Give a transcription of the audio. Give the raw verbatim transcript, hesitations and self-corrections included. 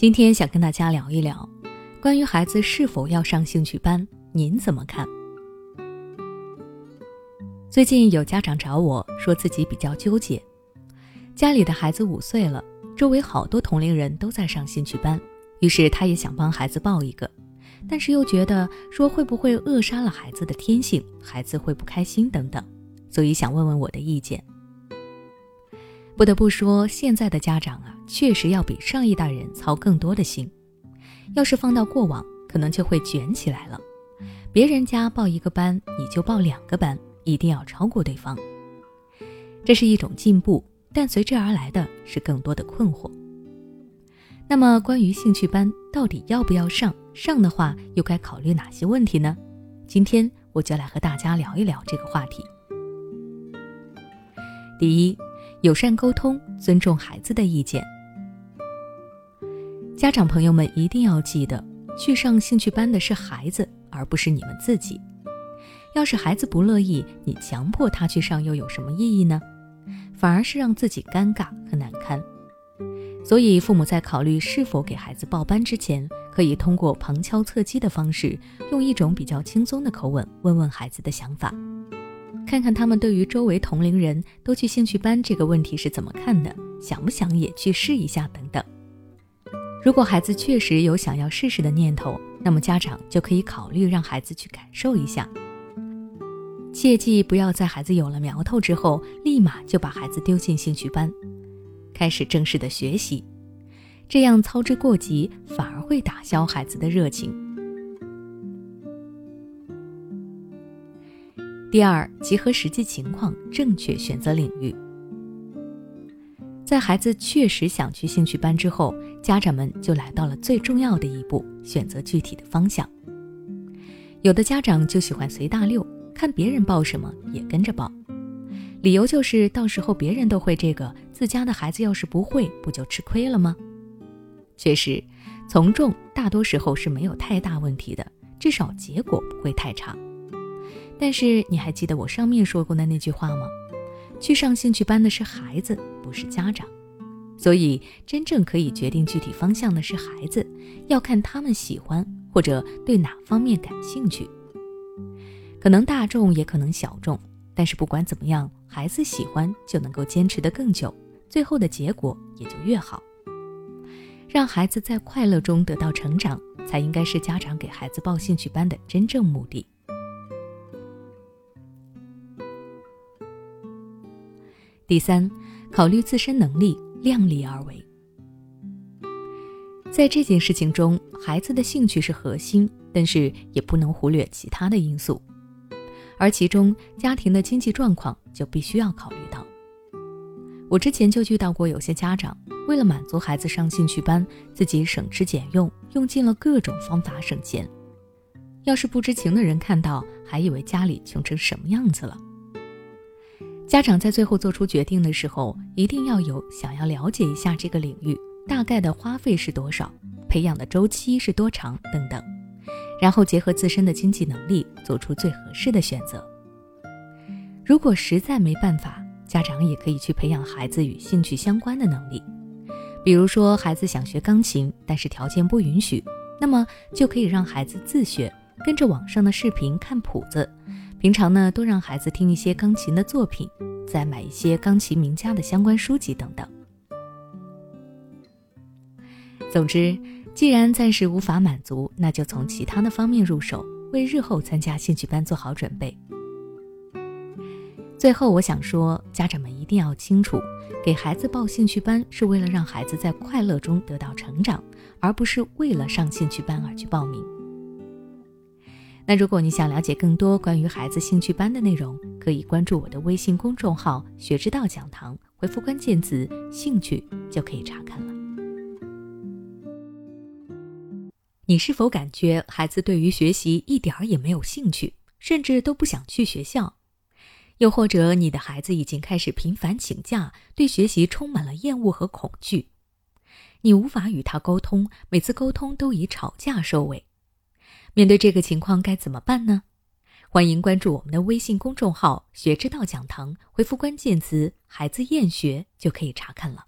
今天想跟大家聊一聊，关于孩子是否要上兴趣班，您怎么看？最近有家长找我说自己比较纠结，家里的孩子五岁了，周围好多同龄人都在上兴趣班，于是他也想帮孩子报一个，但是又觉得说会不会扼杀了孩子的天性，孩子会不开心等等，所以想问问我的意见。不得不说，现在的家长啊，确实要比上一代人操更多的心，要是放到过往，可能就会卷起来了，别人家报一个班，你就报两个班，一定要超过对方。这是一种进步，但随之而来的是更多的困惑。那么关于兴趣班到底要不要上，上的话又该考虑哪些问题呢？今天我就来和大家聊一聊这个话题。第一，友善沟通，尊重孩子的意见。家长朋友们一定要记得，去上兴趣班的是孩子，而不是你们自己。要是孩子不乐意，你强迫他去上又有什么意义呢？反而是让自己尴尬和难堪。所以父母在考虑是否给孩子报班之前，可以通过旁敲侧击的方式，用一种比较轻松的口吻问问孩子的想法，看看他们对于周围同龄人都去兴趣班这个问题是怎么看的，想不想也去试一下等等。如果孩子确实有想要试试的念头，那么家长就可以考虑让孩子去感受一下，切记不要在孩子有了苗头之后，立马就把孩子丢进兴趣班，开始正式的学习，这样操之过急，反而会打消孩子的热情。第二，结合实际情况，正确选择领域。在孩子确实想去兴趣班之后，家长们就来到了最重要的一步，选择具体的方向。有的家长就喜欢随大溜，看别人报什么也跟着报，理由就是到时候别人都会这个，自家的孩子要是不会，不就吃亏了吗？确实，从众大多时候是没有太大问题的，至少结果不会太差。但是你还记得我上面说过的那句话吗？去上兴趣班的是孩子，不是家长。所以真正可以决定具体方向的是孩子，要看他们喜欢或者对哪方面感兴趣。可能大众也可能小众，但是不管怎么样，孩子喜欢就能够坚持得更久，最后的结果也就越好。让孩子在快乐中得到成长，才应该是家长给孩子报兴趣班的真正目的。第三，考虑自身能力，量力而为。在这件事情中，孩子的兴趣是核心，但是也不能忽略其他的因素。而其中家庭的经济状况就必须要考虑到。我之前就遇到过有些家长，为了满足孩子上兴趣班，自己省吃俭用，用尽了各种方法省钱。要是不知情的人看到，还以为家里穷成什么样子了。家长在最后做出决定的时候，一定要有想要了解一下这个领域，大概的花费是多少，培养的周期是多长等等。然后结合自身的经济能力，做出最合适的选择。如果实在没办法，家长也可以去培养孩子与兴趣相关的能力。比如说孩子想学钢琴，但是条件不允许，那么就可以让孩子自学，跟着网上的视频看谱子，平常呢多让孩子听一些钢琴的作品，再买一些钢琴名家的相关书籍等等。总之，既然暂时无法满足，那就从其他的方面入手，为日后参加兴趣班做好准备。最后我想说，家长们一定要清楚，给孩子报兴趣班是为了让孩子在快乐中得到成长，而不是为了上兴趣班而去报名。那如果你想了解更多关于孩子兴趣班的内容，可以关注我的微信公众号“学之道讲堂”，回复关键词“兴趣”就可以查看了。你是否感觉孩子对于学习一点儿也没有兴趣，甚至都不想去学校？又或者你的孩子已经开始频繁请假，对学习充满了厌恶和恐惧，你无法与他沟通，每次沟通都以吵架收尾。面对这个情况该怎么办呢？欢迎关注我们的微信公众号“学之道讲堂”，回复关键词“孩子厌学”就可以查看了。